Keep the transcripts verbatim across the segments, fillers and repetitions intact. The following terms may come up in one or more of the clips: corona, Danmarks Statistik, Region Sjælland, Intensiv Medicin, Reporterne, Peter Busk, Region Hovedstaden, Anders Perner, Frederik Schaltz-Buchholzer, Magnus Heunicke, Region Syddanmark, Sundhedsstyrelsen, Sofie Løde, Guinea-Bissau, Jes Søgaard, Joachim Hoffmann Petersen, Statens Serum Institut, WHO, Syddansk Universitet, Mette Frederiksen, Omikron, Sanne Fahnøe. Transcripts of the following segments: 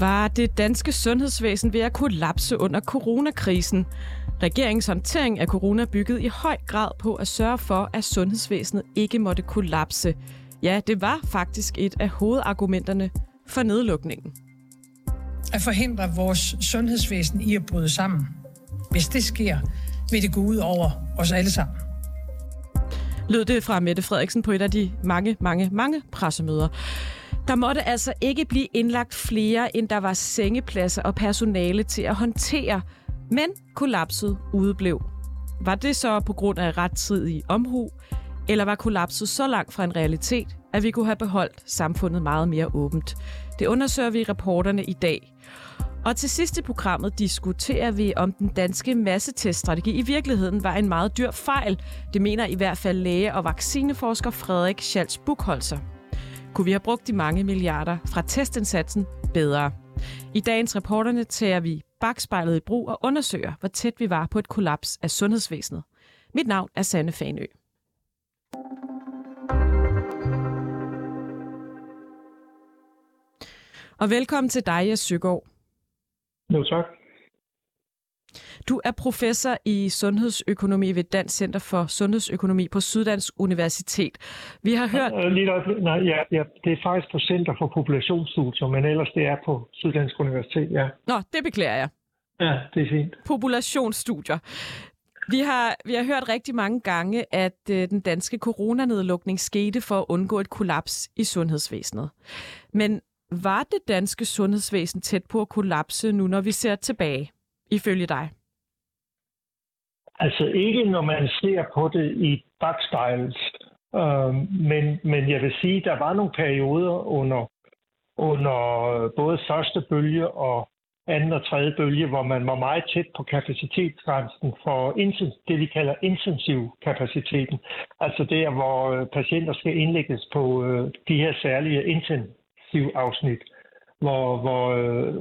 Var det danske sundhedsvæsen ved at kollapse under coronakrisen? Regeringens håndtering af corona byggede i høj grad på at sørge for, at sundhedsvæsenet ikke måtte kollapse. Ja, det var faktisk et af hovedargumenterne for nedlukningen. At forhindre vores sundhedsvæsen i at bryde sammen. Hvis det sker, vil det gå ud over os alle sammen. Lød det fra Mette Frederiksen på et af de mange, mange, mange pressemøder. Der måtte altså ikke blive indlagt flere, end der var sengepladser og personale til at håndtere, men kollapset udeblev. Var det så på grund af rettidig omhu, eller var kollapset så langt fra en realitet, at vi kunne have beholdt samfundet meget mere åbent? Det undersøger vi i rapporterne i dag. Og til sidst i programmet diskuterer vi, om den danske masseteststrategi i virkeligheden var en meget dyr fejl. Det mener i hvert fald læge og vaccineforsker Frederik Schaltz-Buchholzer. Kunne vi have brugt de mange milliarder fra testindsatsen bedre? I dagens rapporterne tager vi bakspejlet i brug og undersøger, hvor tæt vi var på et kollaps af sundhedsvæsenet. Mit navn er Sanne Fahnøe. Og velkommen til dig, Jes Søgaard. Jo, tak. Du er professor i sundhedsøkonomi ved Dansk Center for Sundhedsøkonomi på Syddansk Universitet. Vi har hørt... Lige der, nej, ja, ja, det er faktisk på Center for Populationsstudier, men ellers det er på Syddansk Universitet, ja. Nå, det beklager jeg. Ja, det er fint. Populationsstudier. Vi har, vi har hørt rigtig mange gange, at øh, den danske coronanedlukning skete for at undgå et kollaps i sundhedsvæsenet. Men var det danske sundhedsvæsen tæt på at kollapse nu, når vi ser tilbage, ifølge dig? Altså ikke, når man ser på det i bagspejlet, øh, men, men jeg vil sige, der var nogle perioder under, under både første bølge og anden og tredje bølge, hvor man var meget tæt på kapacitetsgrænsen for intens, det, vi kalder intensivkapaciteten. Altså der, hvor patienter skal indlægges på øh, de her særlige intensivafsnit, hvor, hvor, øh,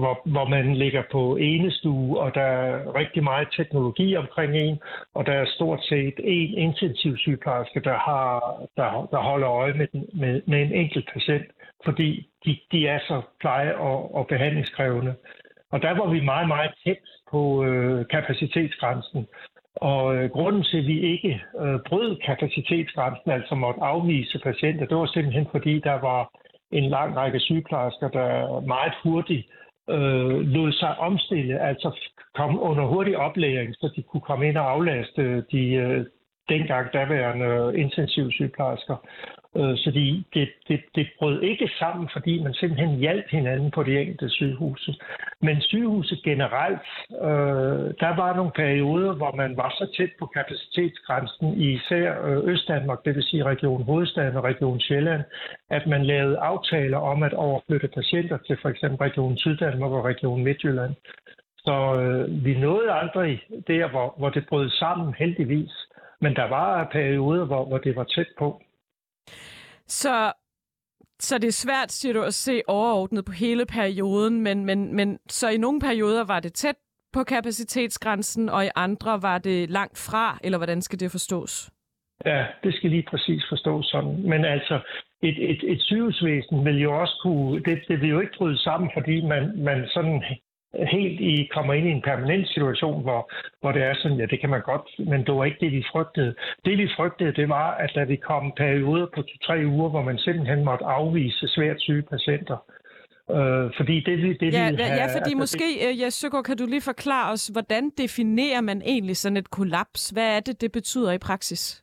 hvor, hvor man ligger på enestue, og der er rigtig meget teknologi omkring en, og der er stort set en intensivsygeplejerske, der, har, der, der holder øje med, den, med, med en enkelt patient, fordi de, de er så pleje- og, og behandlingskrævende. Og der var vi meget, meget tæt på øh, kapacitetsgrænsen. Og øh, grunden til, at vi ikke øh, brød kapacitetsgrænsen, altså måtte afvise patienter, det var simpelthen fordi, der var en lang række sygeplejersker, der meget hurtigt øh, lod sig omstille, altså kom under hurtig oplæring, så de kunne komme ind og aflaste de øh, dengang daværende intensivsygeplejersker. Øh, så de, det, det, det brød ikke sammen, fordi man simpelthen hjalp hinanden på de enkelte sygehuse. Men sygehuset generelt, øh, der var nogle perioder, hvor man var så tæt på kapacitetsgrænsen, især Østdanmark, det vil sige Region Hovedstaden og Region Sjælland, at man lavede aftaler om at overflytte patienter til for eksempel Region Syddanmark og Region Midtjylland. Så øh, vi nåede aldrig der, hvor, hvor det brød sammen heldigvis, men der var perioder, hvor, hvor det var tæt på. Så, så det er svært, siger du, at se overordnet på hele perioden, men, men, men så i nogle perioder var det tæt på kapacitetsgrænsen, og i andre var det langt fra, eller hvordan skal det forstås? Ja, det skal lige præcis forstås sådan. Men altså, et, et, et sygehusvæsen vil jo også kunne, det, det vil jo ikke bryde sammen, fordi man, man sådan helt i kommer ind i en permanent situation, hvor, hvor det er sådan, ja, det kan man godt, men det var ikke det, vi frygtede. Det, vi frygtede, det var, at da vi kom perioder på to-tre uger, hvor man simpelthen måtte afvise svært syge patienter. Øh, fordi det, det, det ja, vi ja, have, ja, fordi altså, måske, det... Jes Søgaard, kan du lige forklare os, hvordan definerer man egentlig sådan et kollaps? Hvad er det, det betyder i praksis?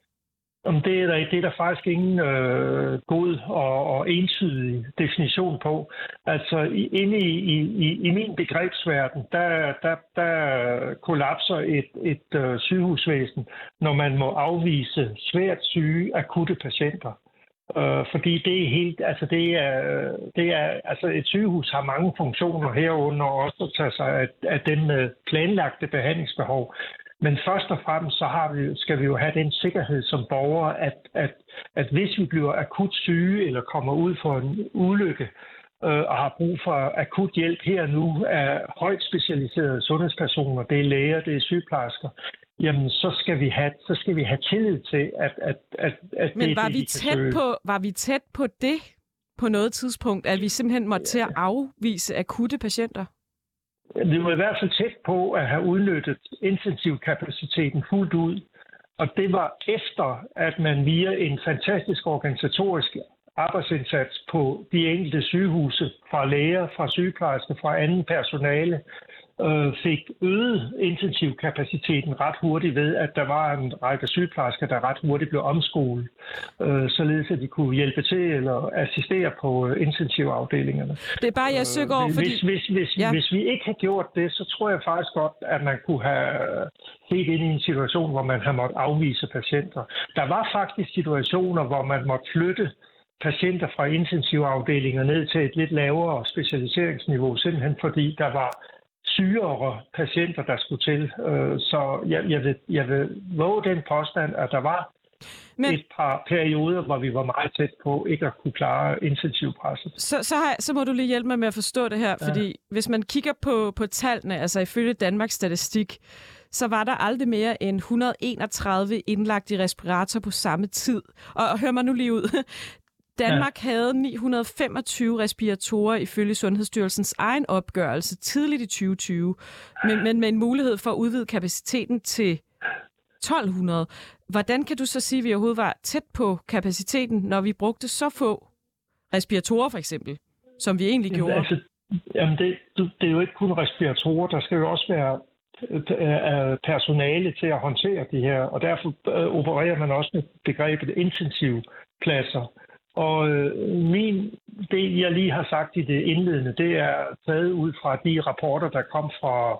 Det er, der, det er der faktisk ingen øh, god og, og entydig definition på. Altså inde i, i, i min begrebsverden, der, der, der kollapser et, et øh, sygehusvæsen, når man må afvise svært syge, akutte patienter. Øh, fordi det er helt, altså det er, det er, altså et sygehus har mange funktioner herunder, og også at tage sig af, af den øh, planlagte behandlingsbehov. Men først og fremmest så har vi, skal vi jo have den sikkerhed som borgere, at, at, at hvis vi bliver akut syge eller kommer ud for en ulykke øh, og har brug for akut hjælp her nu af højt specialiserede sundhedspersoner, det er læger, det er sygeplejersker, jamen så skal vi have, så skal vi have tillid til, at, at, at, at det er det, vi kan søge. Men var vi tæt på det? på noget tidspunkt, at vi simpelthen måtte til at afvise akutte patienter? Vi var i hvert fald tæt på at have udnyttet intensivkapaciteten fuldt ud, og det var efter, at man via en fantastisk organisatorisk arbejdsindsats på de enkelte sygehuse, fra læger, fra sygeplejersker, fra anden personale, øh, fik øget intensivkapaciteten ret hurtigt ved, at der var en række sygeplejersker, der ret hurtigt blev omskolet, øh, således at de kunne hjælpe til eller assistere på øh, intensivafdelingerne. Det er bare, jeg søger over, øh, fordi... Hvis, hvis, hvis, ja. hvis vi ikke havde gjort det, så tror jeg faktisk godt, at man kunne have set ind i en situation, hvor man havde måttet afvise patienter. Der var faktisk situationer, hvor man måtte flytte patienter fra intensivafdelinger ned til et lidt lavere specialiseringsniveau, simpelthen fordi der var sygere patienter, der skulle til. Så jeg, jeg, vil, jeg vil våge den påstand, at der var Men... et par perioder, hvor vi var meget tæt på ikke at kunne klare intensivpresset. Så, så, har, så må du lige hjælpe mig med at forstå det her, fordi ja. Hvis man kigger på, på tallene, altså ifølge Danmarks Statistik, så var der aldrig mere end et hundrede og enogtredive indlagt i respirator på samme tid. Og, og hør mig nu lige ud. Danmark ja. havde ni hundrede og femogtyve respiratorer ifølge Sundhedsstyrelsens egen opgørelse tidligt i tyve tyve, men, men med en mulighed for at udvide kapaciteten til tolv hundrede. Hvordan kan du så sige, at vi overhovedet var tæt på kapaciteten, når vi brugte så få respiratorer for eksempel, som vi egentlig gjorde? Jamen, altså, jamen det, det er jo ikke kun respiratorer, der skal jo også være personale til at håndtere de her, og derfor opererer man også med begrebet intensivpladser. Og min, det, jeg lige har sagt i det indledende, det er taget ud fra de rapporter, der kom fra,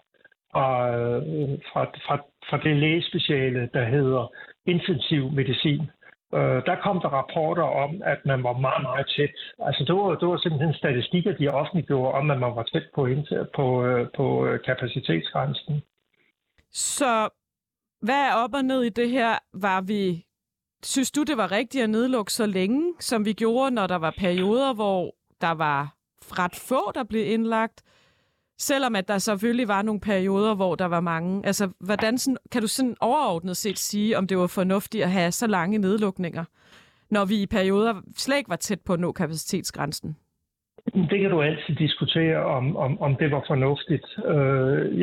fra, fra, fra, fra det lægespeciale, der hedder Intensiv Medicin. Der kom der rapporter om, at man var meget, meget tæt. Altså det var, det var simpelthen statistikker, de offentliggjorde om, at man var tæt på, på, på kapacitetsgrænsen. Så hvad er op og ned i det her? Var vi... Synes du, det var rigtigt at nedlukke så længe, som vi gjorde, når der var perioder, hvor der var ret få, der blev indlagt, selvom at der selvfølgelig var nogle perioder, hvor der var mange? Altså, hvordan sådan, kan du sådan overordnet set sige, om det var fornuftigt at have så lange nedlukninger, når vi i perioder slet ikke var tæt på at nå kapacitetsgrænsen? Det kan du altid diskutere, om, om, om det var fornuftigt.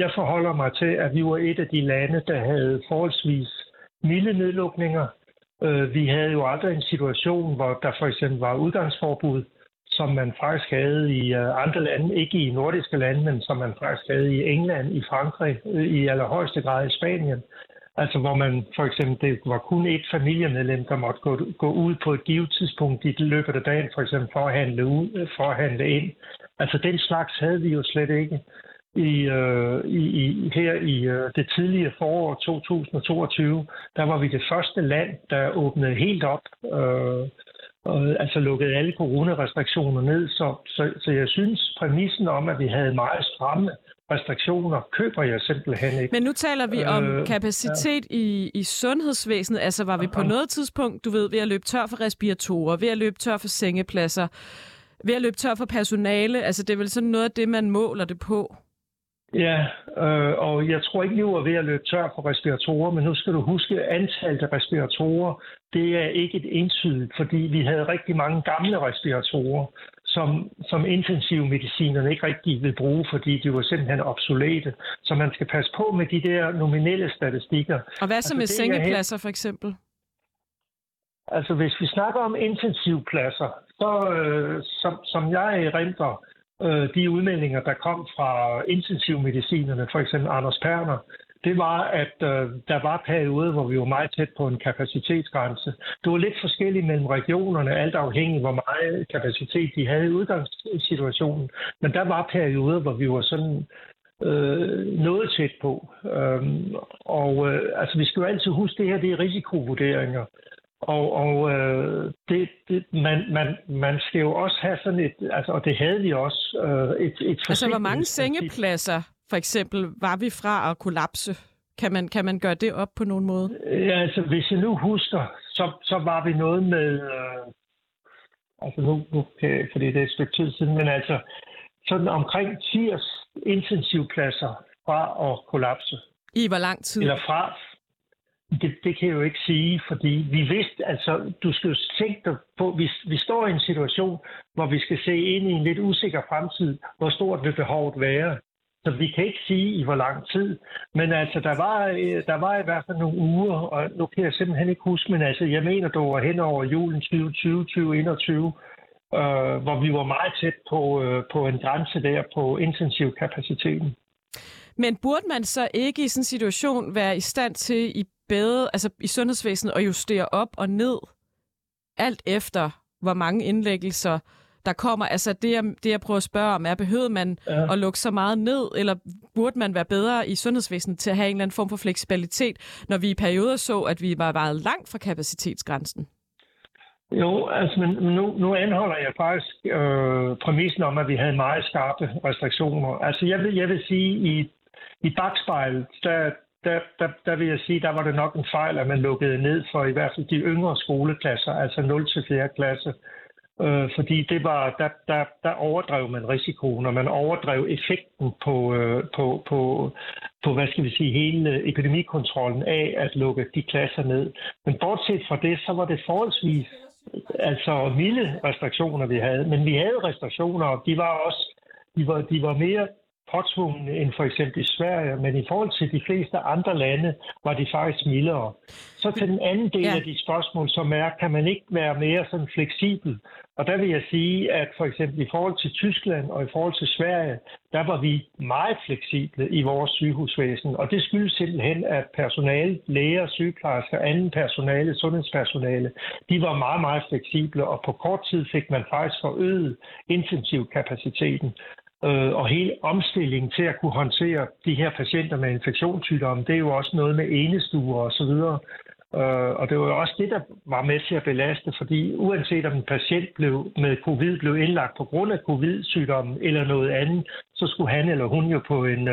Jeg forholder mig til, at vi var et af de lande, der havde forholdsvis milde nedlukninger. Vi havde jo aldrig en situation, hvor der for eksempel var udgangsforbud, som man faktisk havde i andre lande, ikke i nordiske lande, men som man faktisk havde i England, i Frankrig, i allerhøjeste grad i Spanien. Altså hvor man for eksempel, det var kun et familiemedlem, der måtte gå, gå ud på et givet tidspunkt i løbet af dagen, for eksempel for at handle ud, for at handle ind. Altså den slags havde vi jo slet ikke I, øh, i, her i øh, det tidlige forår to tusind og toogtyve, der var vi det første land, der åbnede helt op, øh, og, altså lukkede alle coronarestriktioner ned. Så, så, så jeg synes, præmissen om, at vi havde meget stramme restriktioner, køber jeg simpelthen ikke. Men nu taler vi om øh, kapacitet ja. i, i sundhedsvæsenet. Altså var vi på noget tidspunkt, du ved, ved at løbe tør for respiratorer, ved at løbe tør for sengepladser, ved at løbe tør for personale. Altså det er vel sådan noget af det, man måler det på. Ja, øh, og jeg tror ikke, vi var ved at løbe tør for respiratorer, men nu skal du huske, at antallet af respiratorer, det er ikke et entydigt, fordi vi havde rigtig mange gamle respiratorer, som, som intensivmedicinerne ikke rigtig ville bruge, fordi de var simpelthen obsolete. Så man skal passe på med de der nominelle statistikker. Og hvad så altså, med sengepladser for eksempel? Altså hvis vi snakker om intensivpladser, så øh, som, som jeg erindrer, de udmeldinger, der kom fra intensivmedicinerne, for eksempel Anders Perner, det var, at øh, der var perioder, hvor vi var meget tæt på en kapacitetsgrænse. Det var lidt forskelligt mellem regionerne, alt afhængig hvor meget kapacitet de havde i udgangssituationen. Men der var perioder, hvor vi var sådan øh, noget tæt på. Øhm, og øh, altså, vi skal jo altid huske, det her det er risikovurderinger. Og, og øh, det, det, man, man, man skal jo også have sådan et, altså, og det havde vi også, øh, et, et altså, hvor mange sengepladser, for eksempel, var vi fra at kollapse? Kan man, kan man gøre det op på nogen måde? Ja, altså, hvis jeg nu husker, så, så var vi noget med, øh, altså nu, nu kan, fordi det er et stykke tid siden, men altså, sådan omkring firs intensivpladser fra at kollapse. I hvor lang tid? Eller fra... Det, det kan jeg jo ikke sige, fordi vi vidste, altså du skal jo tænke dig på, vi, vi står i en situation, hvor vi skal se ind i en lidt usikker fremtid, hvor stort vil behovet være. Så vi kan ikke sige i hvor lang tid, men altså der var, der var i hvert fald nogle uger, og nu kan jeg simpelthen ikke huske, men altså jeg mener, det var hen over julen tyve tyve til tyve enogtyve, øh, hvor vi var meget tæt på, øh, på en grænse der på intensivkapaciteten. Men burde man så ikke i sådan en situation være i stand til i bedre, altså i sundhedsvæsenet at justere op og ned, alt efter hvor mange indlæggelser der kommer? Altså det, jeg, det, jeg prøver at spørge om, er, behøver man ja. at lukke så meget ned, eller burde man være bedre i sundhedsvæsenet til at have en eller anden form for fleksibilitet, når vi i perioder så, at vi var meget langt fra kapacitetsgrænsen? Jo, altså men nu, nu anholder jeg faktisk øh, præmissen om, at vi havde meget skarpe restriktioner. Altså jeg vil, jeg vil sige, i, i bagspejlet, der, der, der, der vil jeg sige, der var det nok en fejl, at man lukkede ned for i hvert fald de yngre skoleklasser, altså nul til fjerde klasse. Øh, fordi det var, der, der, der overdrev man risikoen, og man overdrev effekten på, øh, på, på, på, hvad skal vi sige, hele epidemikontrollen af at lukke de klasser ned. Men bortset fra det, så var det forholdsvis altså vilde restriktioner, vi havde. Men vi havde restriktioner, og de var også de var, de var mere påtvungne end for eksempel i Sverige, men i forhold til de fleste andre lande, var de faktisk mildere. Så til den anden del ja. af de spørgsmål, som er, kan man ikke være mere sådan fleksibel? Og der vil jeg sige, at for eksempel i forhold til Tyskland og i forhold til Sverige, der var vi meget fleksible i vores sygehusvæsen, og det skyldes simpelthen, at personale, læger, sygeplejersker, anden personale, sundhedspersonale, de var meget, meget fleksible, og på kort tid fik man faktisk forøget intensivkapaciteten. Og hele omstillingen til at kunne håndtere de her patienter med infektionssygdomme, det er jo også noget med enestuer og så videre. Og det var jo også det, der var med til at belaste, fordi uanset om en patient blev med covid blev indlagt på grund af covid-sygdommen eller noget andet, så skulle han eller hun jo på en,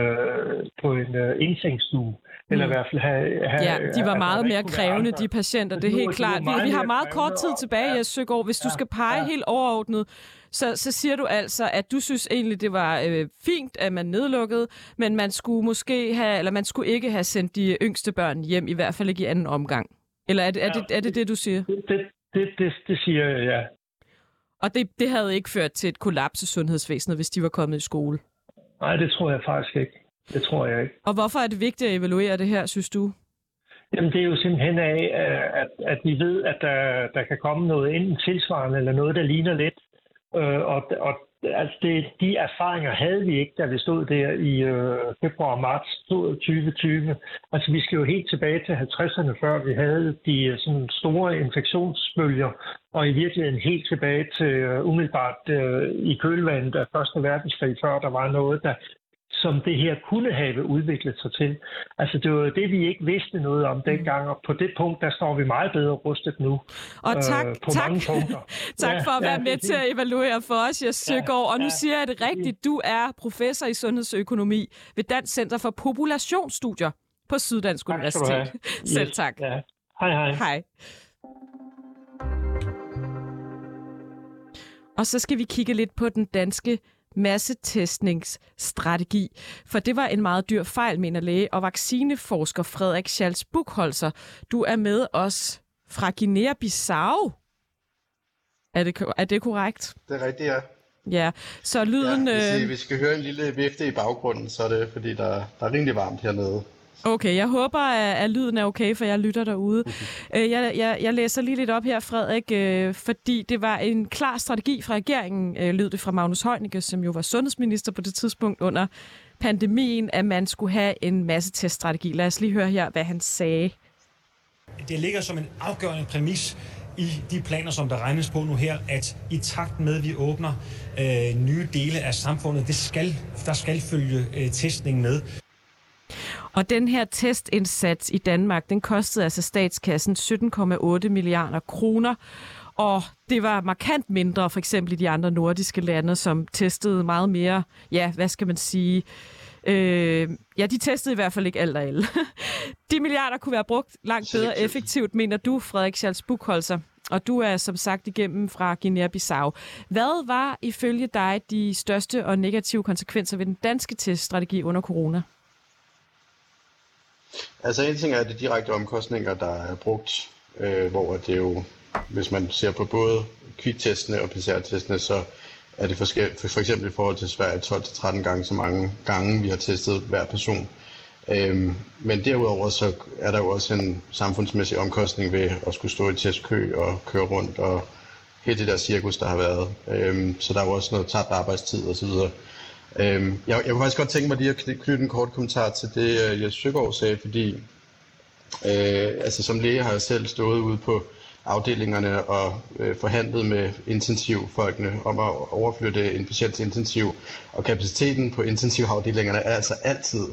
på en indsengstue. Eller i hvert fald have, have, ja, de var meget mere krævende, de patienter. Det er helt klart. Vi, vi har meget kort tid tilbage, Jes Søgaard. Hvis du skal pege helt overordnet, så, så siger du altså, at du synes egentlig, det var øh, fint, at man nedlukkede, men man skulle måske have, eller man skulle ikke have sendt de yngste børn hjem, i hvert fald ikke i anden omgang. Eller er det er det, er det, det, du siger? Det, det, det, det, det siger jeg, ja. Og det, det havde ikke ført til et kollaps i sundhedsvæsenet, hvis de var kommet i skole? Nej, det tror jeg faktisk ikke. Det tror jeg ikke. Og hvorfor er det vigtigt at evaluere det her, synes du? Jamen, det er jo simpelthen af, at, at vi ved, at der, der kan komme noget enten tilsvarende eller noget, der ligner lidt. Øh, og og altså det, de erfaringer havde vi ikke, da vi stod der i øh, februar og marts tyve tyve. Altså, vi skal jo helt tilbage til halvtredserne, før vi havde de sådan store infektionsbølger, og i virkeligheden helt tilbage til øh, umiddelbart øh, i kølvandet af første verdenskrig, før der var noget, der som det her kunne have udviklet sig til. Altså, det var jo det, vi ikke vidste noget om dengang, og på det punkt, der står vi meget bedre rustet nu. Og tak, øh, på tak. mange punkter. tak ja, for at ja, være med til at evaluere for os, Jes Søgaard. Og ja, nu siger jeg det rigtigt. Du er professor i sundhedsøkonomi ved Dansk Center for Populationsstudier på Syddansk Universitet. Yes. Selv tak. Ja. Hej, hej. Hej. Og så skal vi kigge lidt på den danske massetestningsstrategi. For det var en meget dyr fejl, mener læge og vaccineforsker Frederik Schaltz-Buchholzer. Du er med os fra Guinea-Bissau. Er det, er det korrekt? Det er rigtigt, ja. Ja, så lyden... Ja, hvis, I, hvis I skal høre en lille vifte i baggrunden, så er det fordi, der, der er rimelig varmt hernede. Okay, jeg håber, at, at lyden er okay, for jeg lytter derude. Okay. Jeg, jeg, jeg læser lige lidt op her, Frederik, fordi det var en klar strategi fra regeringen, lød det fra Magnus Heunicke, som jo var sundhedsminister på det tidspunkt under pandemien, at man skulle have en masseteststrategi. Lad os lige høre her, hvad han sagde. Det ligger som en afgørende præmis i de planer, som der regnes på nu her, at i takt med, at vi åbner øh, nye dele af samfundet, det skal, der skal følge øh, testning med. Og den her testindsats i Danmark, den kostede altså statskassen sytten komma otte milliarder kroner. Og det var markant mindre, for eksempel i de andre nordiske lande, som testede meget mere, ja, hvad skal man sige... Øh, ja, de testede i hvert fald ikke alt og alle. De milliarder kunne være brugt langt bedre effektivt, mener du, Frederik Schaltz-Buchholzer. Og du er som sagt igennem fra Guinea-Bissau. Hvad var ifølge dig de største og negative konsekvenser ved den danske teststrategi under corona? Altså en ting er de direkte omkostninger, der er brugt, øh, hvor det jo, hvis man ser på både kviktestene og P C R-testene, så er det for, for eksempel i forhold til Sverige tolv til tretten gange så mange gange, vi har testet hver person. Øhm, men derudover så er der jo også en samfundsmæssig omkostning ved at skulle stå i testkø og køre rundt og hele det der cirkus, der har været. Øhm, så der er jo også noget tabt arbejdstid osv. Øhm, jeg, jeg kunne faktisk godt tænke mig lige at knytte en kort kommentar til det, Jes Søgaard sagde, fordi øh, altså, som læge har jeg selv stået ude på afdelingerne og øh, forhandlet med intensivfolkene om at overflytte en patient til intensiv. Og kapaciteten på intensivafdelingerne er altså altid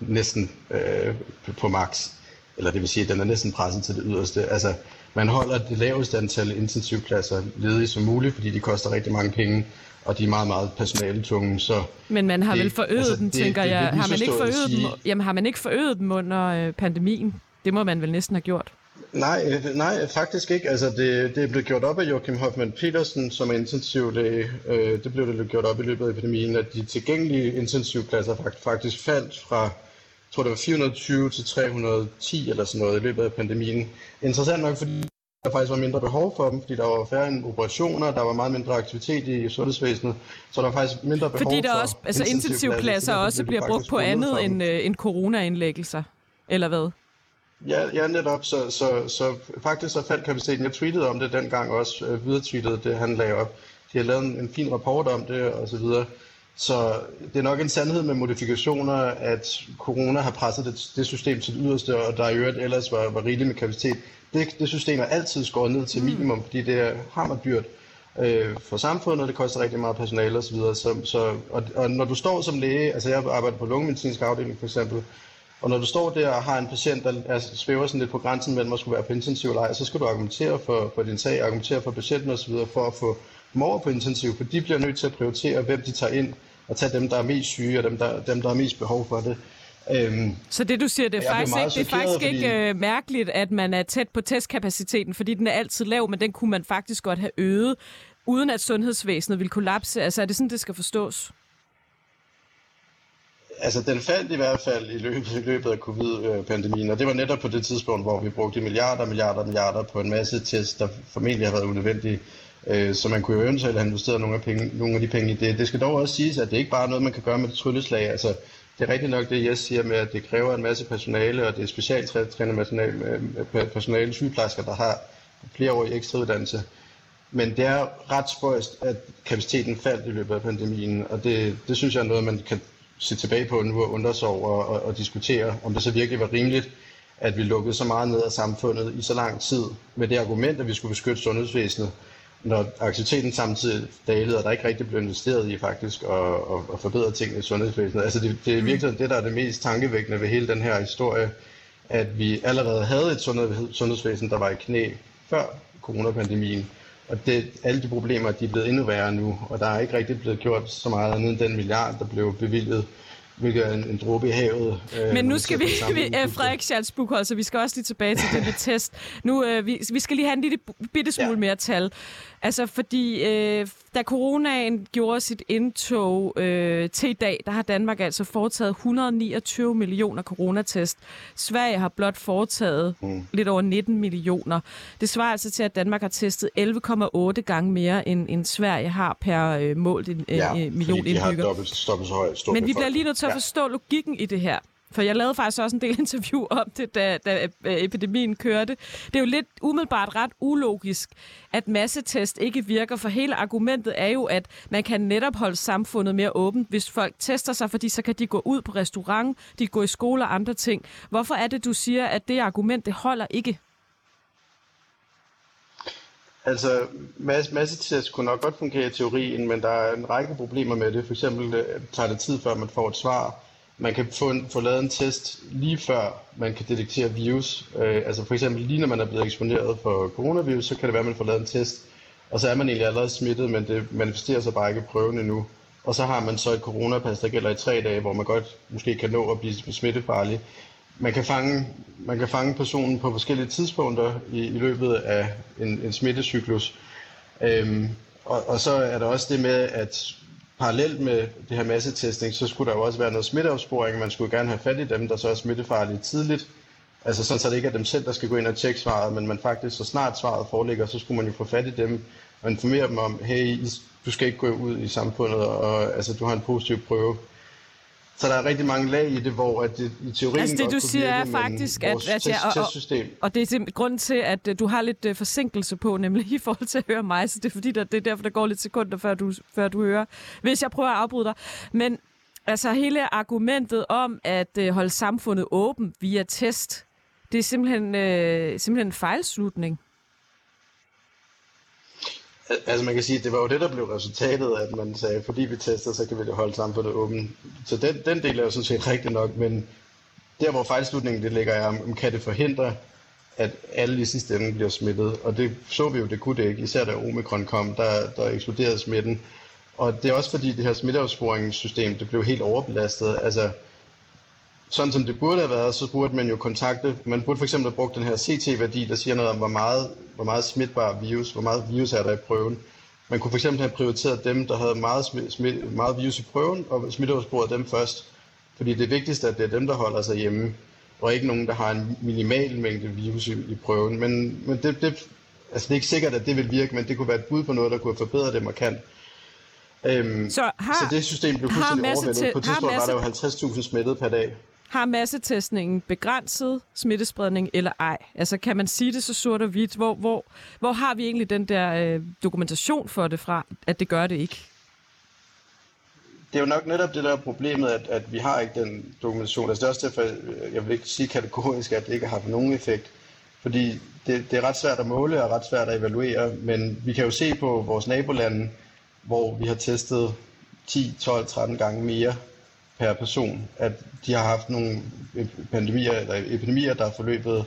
næsten øh, på max. Eller det vil sige, at den er næsten presset til det yderste. Altså, man holder det laveste antal intensivpladser ledige som muligt, fordi de koster rigtig mange penge, og de er meget, meget personaletunge. Så men man har det, vel forøget altså, dem, tænker det, det, det jeg. Har man, ikke forøget dem? Jamen, har man ikke forøget dem under øh, pandemien? Det må man vel næsten have gjort. Nej, nej, faktisk ikke. Altså det, det blev gjort op af Joachim Hoffmann Petersen, som er intensivlæge. Øh, det blev det gjort op i løbet af epidemien, at de tilgængelige intensivpladser faktisk faldt fra, jeg tror det var fire hundrede og tyve til tre hundrede og ti eller sådan noget i løbet af pandemien. Interessant nok, fordi der faktisk var mindre behov for dem, fordi der var færre operationer, der var meget mindre aktivitet i sundhedsvæsenet, så der var faktisk mindre behov for fordi der også, for altså intensivpladser også bliver brugt på andet end, øh, end coronaindlæggelser, eller hvad? Ja, ja, netop. Så, så, så faktisk så faldt kapaciteten. Jeg tweetede om det dengang også, øh, videretweetede det, han lagde op. De har lavet en, en fin rapport om det og så videre. Så det er nok en sandhed med modifikationer, at corona har presset det, det system til det yderste, og der i øvrigt ellers var, var rigeligt med kapacitet. Det, det system er altid skåret ned til minimum, fordi det er hammerdyrt øh, for samfundet, og det koster rigtig meget personale og så videre. Så, så, og, og når du står som læge, altså jeg arbejder på lungemedicinsk afdeling for eksempel, og når du står der og har en patient, der er, svæver sådan lidt på grænsen mellem at skulle være på intensiv leje, så skal du argumentere for, for din sag, argumentere for patienten osv., for at få dem over på intensiv, for de bliver nødt til at prioritere, hvem de tager ind, og tage dem, der er mest syge, og dem, der, dem, der er mest behov for det. Øhm, så det, du siger, det er faktisk, ikke, det er faktisk fordi ikke mærkeligt, at man er tæt på testkapaciteten, fordi den er altid lav, men den kunne man faktisk godt have øget, uden at sundhedsvæsenet ville kollapse. Altså er det sådan, det skal forstås? Altså, den faldt i hvert fald i løbet, i løbet af covid-pandemien, og det var netop på det tidspunkt, hvor vi brugte milliarder, milliarder, milliarder på en masse tests, der formentlig har været unødvendige, så man kunne jo eventuelt have investeret nogle af, penge, nogle af de penge i det. Det skal dog også siges, at det ikke bare er noget, man kan gøre med et trylleslag. Altså, det er rigtigt nok det, jeg siger med, at det kræver en masse personale, og det er specialtrænet personale, sygeplejersker, der har flere år i ekstrauddannelse. Men det er ret spøjst, at kapaciteten faldt i løbet af pandemien, og det, det synes jeg er noget, man kan se tilbage på nu og undre sig over og, og, og diskutere, om det så virkelig var rimeligt, at vi lukkede så meget ned af samfundet i så lang tid med det argument, at vi skulle beskytte sundhedsvæsenet, når aktiviteten samtidig dalede, og der ikke rigtig blev investeret i faktisk og, og, og forbedre tingene i sundhedsvæsenet. Altså det, det er virkelig det, der er det mest tankevækkende ved hele den her historie, at vi allerede havde et sundhedsvæsen, der var i knæ før coronapandemien. Og det, alle de problemer, de er blevet endnu værre nu, og der er ikke rigtig blevet gjort så meget andet end den milliard, der blev bevilget, hvilket er en, en dråbe i havet. Øh, Men nu skal vi, vi uh, Frederik Schaltz-Buchholzer, så vi skal også lige tilbage til det med test. Nu, uh, vi, vi skal lige have en lille bitte smule ja. mere tal. Altså fordi, øh, da coronaen gjorde sit indtog øh, til i dag, der har Danmark altså foretaget et hundrede og niogtyve millioner coronatest. Sverige har blot foretaget mm. lidt over nitten millioner. Det svarer altså til, at Danmark har testet elleve komma otte gange mere, end, end Sverige har per øh, målt en øh, ja, million indbygger. Ja, de har dobbelt stoppet så højt. Men vi bliver lige nødt til at forstå ja. logikken i det her. For jeg lavede faktisk også en del interview om det, da, da epidemien kørte. Det er jo lidt umiddelbart ret ulogisk, at massetest ikke virker, for hele argumentet er jo, at man kan netop holde samfundet mere åbent, hvis folk tester sig, fordi så kan de gå ud på restaurant, de går i skole og andre ting. Hvorfor er det, du siger, at det argument, det holder ikke? Altså, masse, masse test kunne nok godt fungere i teorien, men der er en række problemer med det. For eksempel tager det tid, før man får et svar. Man kan få, en, få lavet en test lige før man kan detektere virus. Øh, altså for eksempel lige når man er blevet eksponeret for coronavirus, så kan det være, at man får lavet en test. Og så er man egentlig allerede smittet, men det manifesterer sig bare ikke i prøven endnu. Og så har man så et coronapas, der gælder i tre dage, hvor man godt måske kan nå at blive smittefarlig. Man kan fange, man kan fange personen på forskellige tidspunkter i, i løbet af en, en smittecyklus. Øh, og, og så er der også det med, at parallelt med det her massetestning, så skulle der jo også være noget smitteopsporing. Man skulle gerne have fat i dem, der så er smittefarlige tidligt. Altså sådan, så det ikke er dem selv, der skal gå ind og tjekke svaret, men man faktisk, så snart svaret foreligger, så skulle man jo få fat i dem og informere dem om, hey, du skal ikke gå ud i samfundet, og altså, du har en positiv prøve. Så der er rigtig mange lag i det, hvor at det, i teorien altså det, godt du siger virke, er faktisk, at, at ja, og, og, og det er grunden til, at du har lidt uh, forsinkelse på, nemlig i forhold til at høre mig, så det er, fordi, der, det er derfor, der går lidt sekunder, før du, før du hører, hvis jeg prøver at afbryde dig. Men altså hele argumentet om at uh, holde samfundet åbent via test, det er simpelthen, øh, simpelthen en fejlslutning. Altså man kan sige, at det var jo det, der blev resultatet, at man sagde, fordi vi tester, så kan vi holde samfundet åbent. Så den, den del er jo sådan set rigtig nok, men der hvor fejlslutningen det ligger er, om kan det forhindre, at alle i sidste ende bliver smittet. Og det så vi jo, det kunne det ikke, især da omikron kom, der, der eksploderede smitten. Og det er også fordi det her smitteopsporingssystem, det blev helt overbelastet. Altså sådan som det burde have været, så burde man jo kontakte, man burde for eksempel have brugt den her C T-værdi, der siger noget om, hvor meget, hvor meget smitbar virus, hvor meget virus er der i prøven. Man kunne for eksempel have prioriteret dem, der havde meget, smid, meget virus i prøven, og smitteopsporet dem først. Fordi det vigtigste er, at det er dem, der holder sig hjemme, og ikke nogen, der har en minimal mængde virus i, i prøven. Men, men det, det, altså det er ikke sikkert, at det vil virke, men det kunne være et bud på noget, der kunne forbedre det markant. Øhm, så, har, så det system blev fuldstændig overvældet. På et tidspunkt var der jo halvtreds tusind smittede per dag. Har massetestningen begrænset smittespredning eller ej? Altså kan man sige det så sort og hvidt? Hvor, hvor, hvor har vi egentlig den der øh, dokumentation for det fra, at det gør det ikke? Det er jo nok netop det der problemet, at, at vi har ikke den dokumentation. Altså det er også derfor, jeg vil ikke sige kategorisk, at det ikke har haft nogen effekt. Fordi det, det er ret svært at måle og ret svært at evaluere, men vi kan jo se på vores nabolande, hvor vi har testet ti, tolv, tretten gange mere per person, at de har haft nogle pandemier eller epidemier, der er forløbet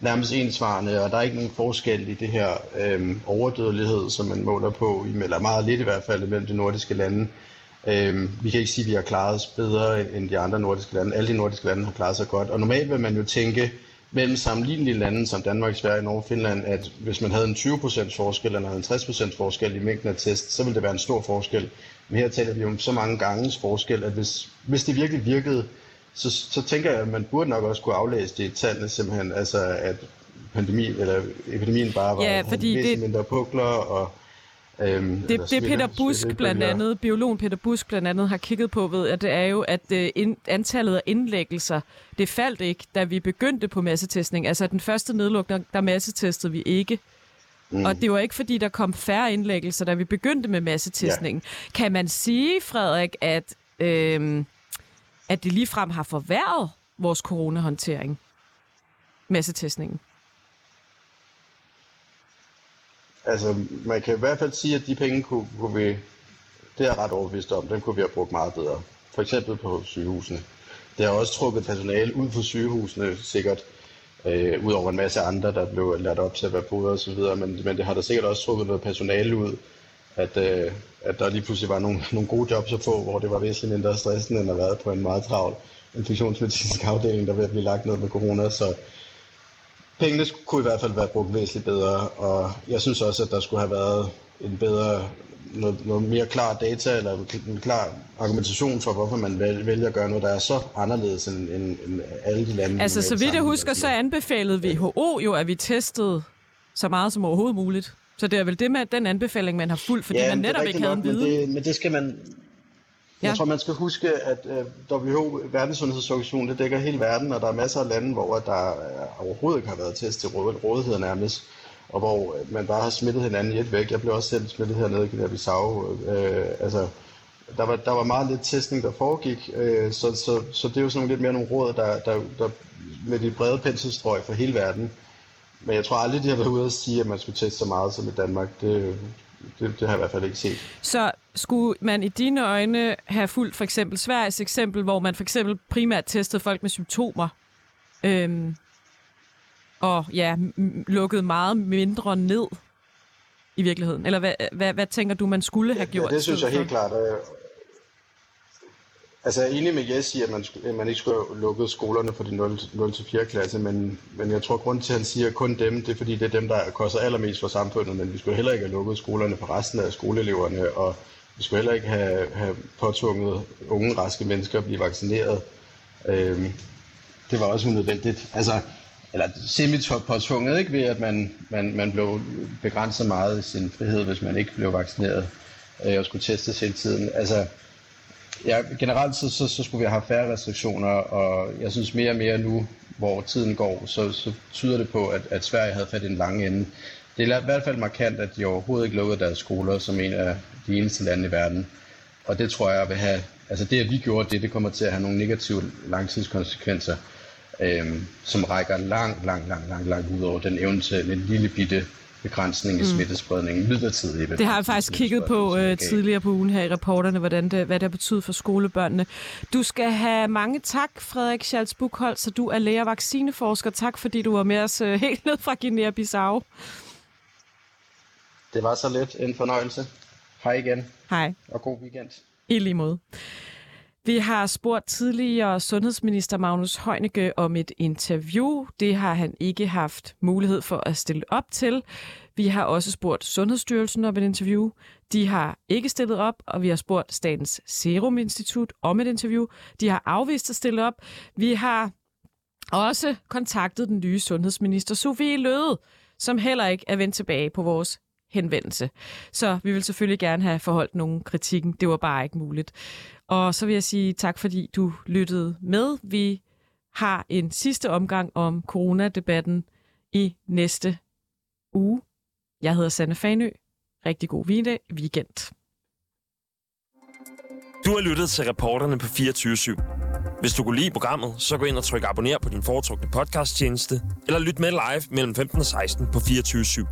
nærmest ensvarende, og der er ikke nogen forskel i det her øh, overdødelighed, som man måler på, eller meget lidt i hvert fald, mellem de nordiske lande. Øh, vi kan ikke sige, at vi har klaret os bedre end de andre nordiske lande. Alle de nordiske lande har klaret sig godt, og normalt vil man jo tænke mellem sammenlignelige lande som Danmark, Sverige, Norge og Finland, at hvis man havde en tyve procent forskel eller en halvtreds procent forskel i mængden af test, så ville det være en stor forskel. Men her taler vi om så mange ganges forskel, at hvis, hvis det virkelig virkede, så, så tænker jeg, at man burde nok også kunne aflæse det i tallene simpelthen, altså at pandemi, eller epidemien bare var ja, væsentligt mindre pukler og... Øhm, det, det Peter Busk blandt andet, biologen Peter Busk blandt andet har kigget på ved, at det er jo, at uh, ind, antallet af indlæggelser, det faldt ikke, da vi begyndte på massetestning. Altså den første nedlukning, der massetestede vi ikke. Mm. Og det var ikke, fordi der kom færre indlæggelser, da vi begyndte med massetestningen. Ja. Kan man sige, Frederik, at, øhm, at det ligefrem har forværret vores coronahåndtering? Massetestningen? Altså, man kan i hvert fald sige, at de penge kunne, kunne vi, det er ret overbevist om, dem kunne vi have brugt meget bedre. For eksempel på sygehusene. Det har også trukket personale ud fra sygehusene, sikkert, øh, ud over en masse andre, der blev lært op til at være poder og så videre, men, men det har da sikkert også trukket noget personale ud, at, øh, at der lige pludselig var nogle, nogle gode jobs at få, hvor det var væsentligt mindre stressende, end at have været på en meget travl infektionsmedicinsk afdeling, der ved at blive lagt ned med corona, så... Pengene kunne i hvert fald være brugt væsentligt bedre, og jeg synes også, at der skulle have været en bedre, noget, noget mere klar data eller en klar argumentation for, hvorfor man vælger at gøre noget, der er så anderledes end, end, end alle de lande. Altså, så vidt jeg husker, så anbefalede W H O jo, at vi testede så meget som overhovedet muligt. Så det er vel det med den anbefaling, man har fulgt, fordi ja, man netop ikke havde en viden. Men det, men det skal man... Ja. Jeg tror, man skal huske, at W H O, Verdenssundhedsorganisationen, det dækker hele verden, og der er masser af lande, hvor der overhovedet ikke har været test til rådighed nærmest, og hvor man bare har smittet hinanden i et væk. Jeg blev også selv smittet hernede i Guinea-Bissau. Øh, altså, der var, der var meget lidt testning, der foregik, øh, så, så, så det er jo sådan lidt mere nogle råd, der, der, der med de brede penselstrøg for hele verden. Men jeg tror aldrig, de har været ude og sige, at man skulle teste så meget som i Danmark. Det, Det, det har jeg i hvert fald ikke set. Så skulle man i dine øjne have fulgt for eksempel Sveriges eksempel, hvor man for eksempel primært testede folk med symptomer, øhm, og ja, lukkede meget mindre ned i virkeligheden? Eller hvad, hvad, hvad tænker du, man skulle have gjort? Ja, det synes jeg helt klart. Øh, altså jeg er enig med Jes i, at man, at man ikke skulle have lukket skolerne for de nul til fire klasse, men, men jeg tror, grund til, at han siger kun dem, det er fordi, det er dem, der koster allermest for samfundet, men vi skulle heller ikke have lukket skolerne for resten af skoleeleverne, og Vi skulle heller ikke have, have påtvunget unge, raske mennesker at blive vaccineret. Øhm, det var også unødvendigt. Altså, eller semi-påtvunget, ikke, ved at man, man, man blev begrænset meget i sin frihed, hvis man ikke blev vaccineret øh, og skulle testes hele tiden. Altså, ja, generelt så, så, så skulle vi have færre restriktioner, og jeg synes mere og mere nu, hvor tiden går, så, så tyder det på, at, at Sverige havde fat i den lange ende. Det er i hvert fald markant, at de overhovedet ikke lukkede deres skoler som en af de eneste lande i verden. Og det tror jeg vil have, altså det at vi gjorde det, det kommer til at have nogle negative langtidskonsekvenser, øhm, som rækker langt, langt, langt, langt, langt ud over den evne til en lille bitte begrænsning i smittespredningen, midlertidigt. Det har jeg faktisk kigget på uh, tidligere på ugen her i reporterne, hvordan det, hvad det har betydet for skolebørnene. Du skal have mange tak, Frederik Schaltz-Buchholzer, du er læge og vaccineforsker. Tak, fordi du var med os uh, helt ned fra Guinea-Bissau. Det var så lidt en fornøjelse. Hej igen. Hej. Og god weekend. I lige måde. Vi har spurgt tidligere sundhedsminister Magnus Heunicke om et interview. Det har han ikke haft mulighed for at stille op til. Vi har også spurgt Sundhedsstyrelsen om et interview. De har ikke stillet op, og vi har spurgt Statens Serum Institut om et interview. De har afvist at stille op. Vi har også kontaktet den nye sundhedsminister Sofie Løde, som heller ikke er vendt tilbage på vores henvendelse. Så vi vil selvfølgelig gerne have forholdt nogen kritikken. Det var bare ikke muligt. Og så vil jeg sige tak, fordi du lyttede med. Vi har en sidste omgang om coronadebatten i næste uge. Jeg hedder Sanne Fahnøe. Rigtig god weekend. Du har lyttet til reporterne på fireogtyve syv. Hvis du kunne lide programmet, så gå ind og tryk abonner på din foretrukne podcasttjeneste, eller lyt med live mellem femten og seksten på fireogtyve syv.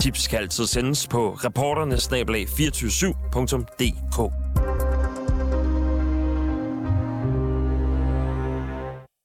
Tips skal altid sendes på reporterne snabel-a fireogtyve syv punktum d k.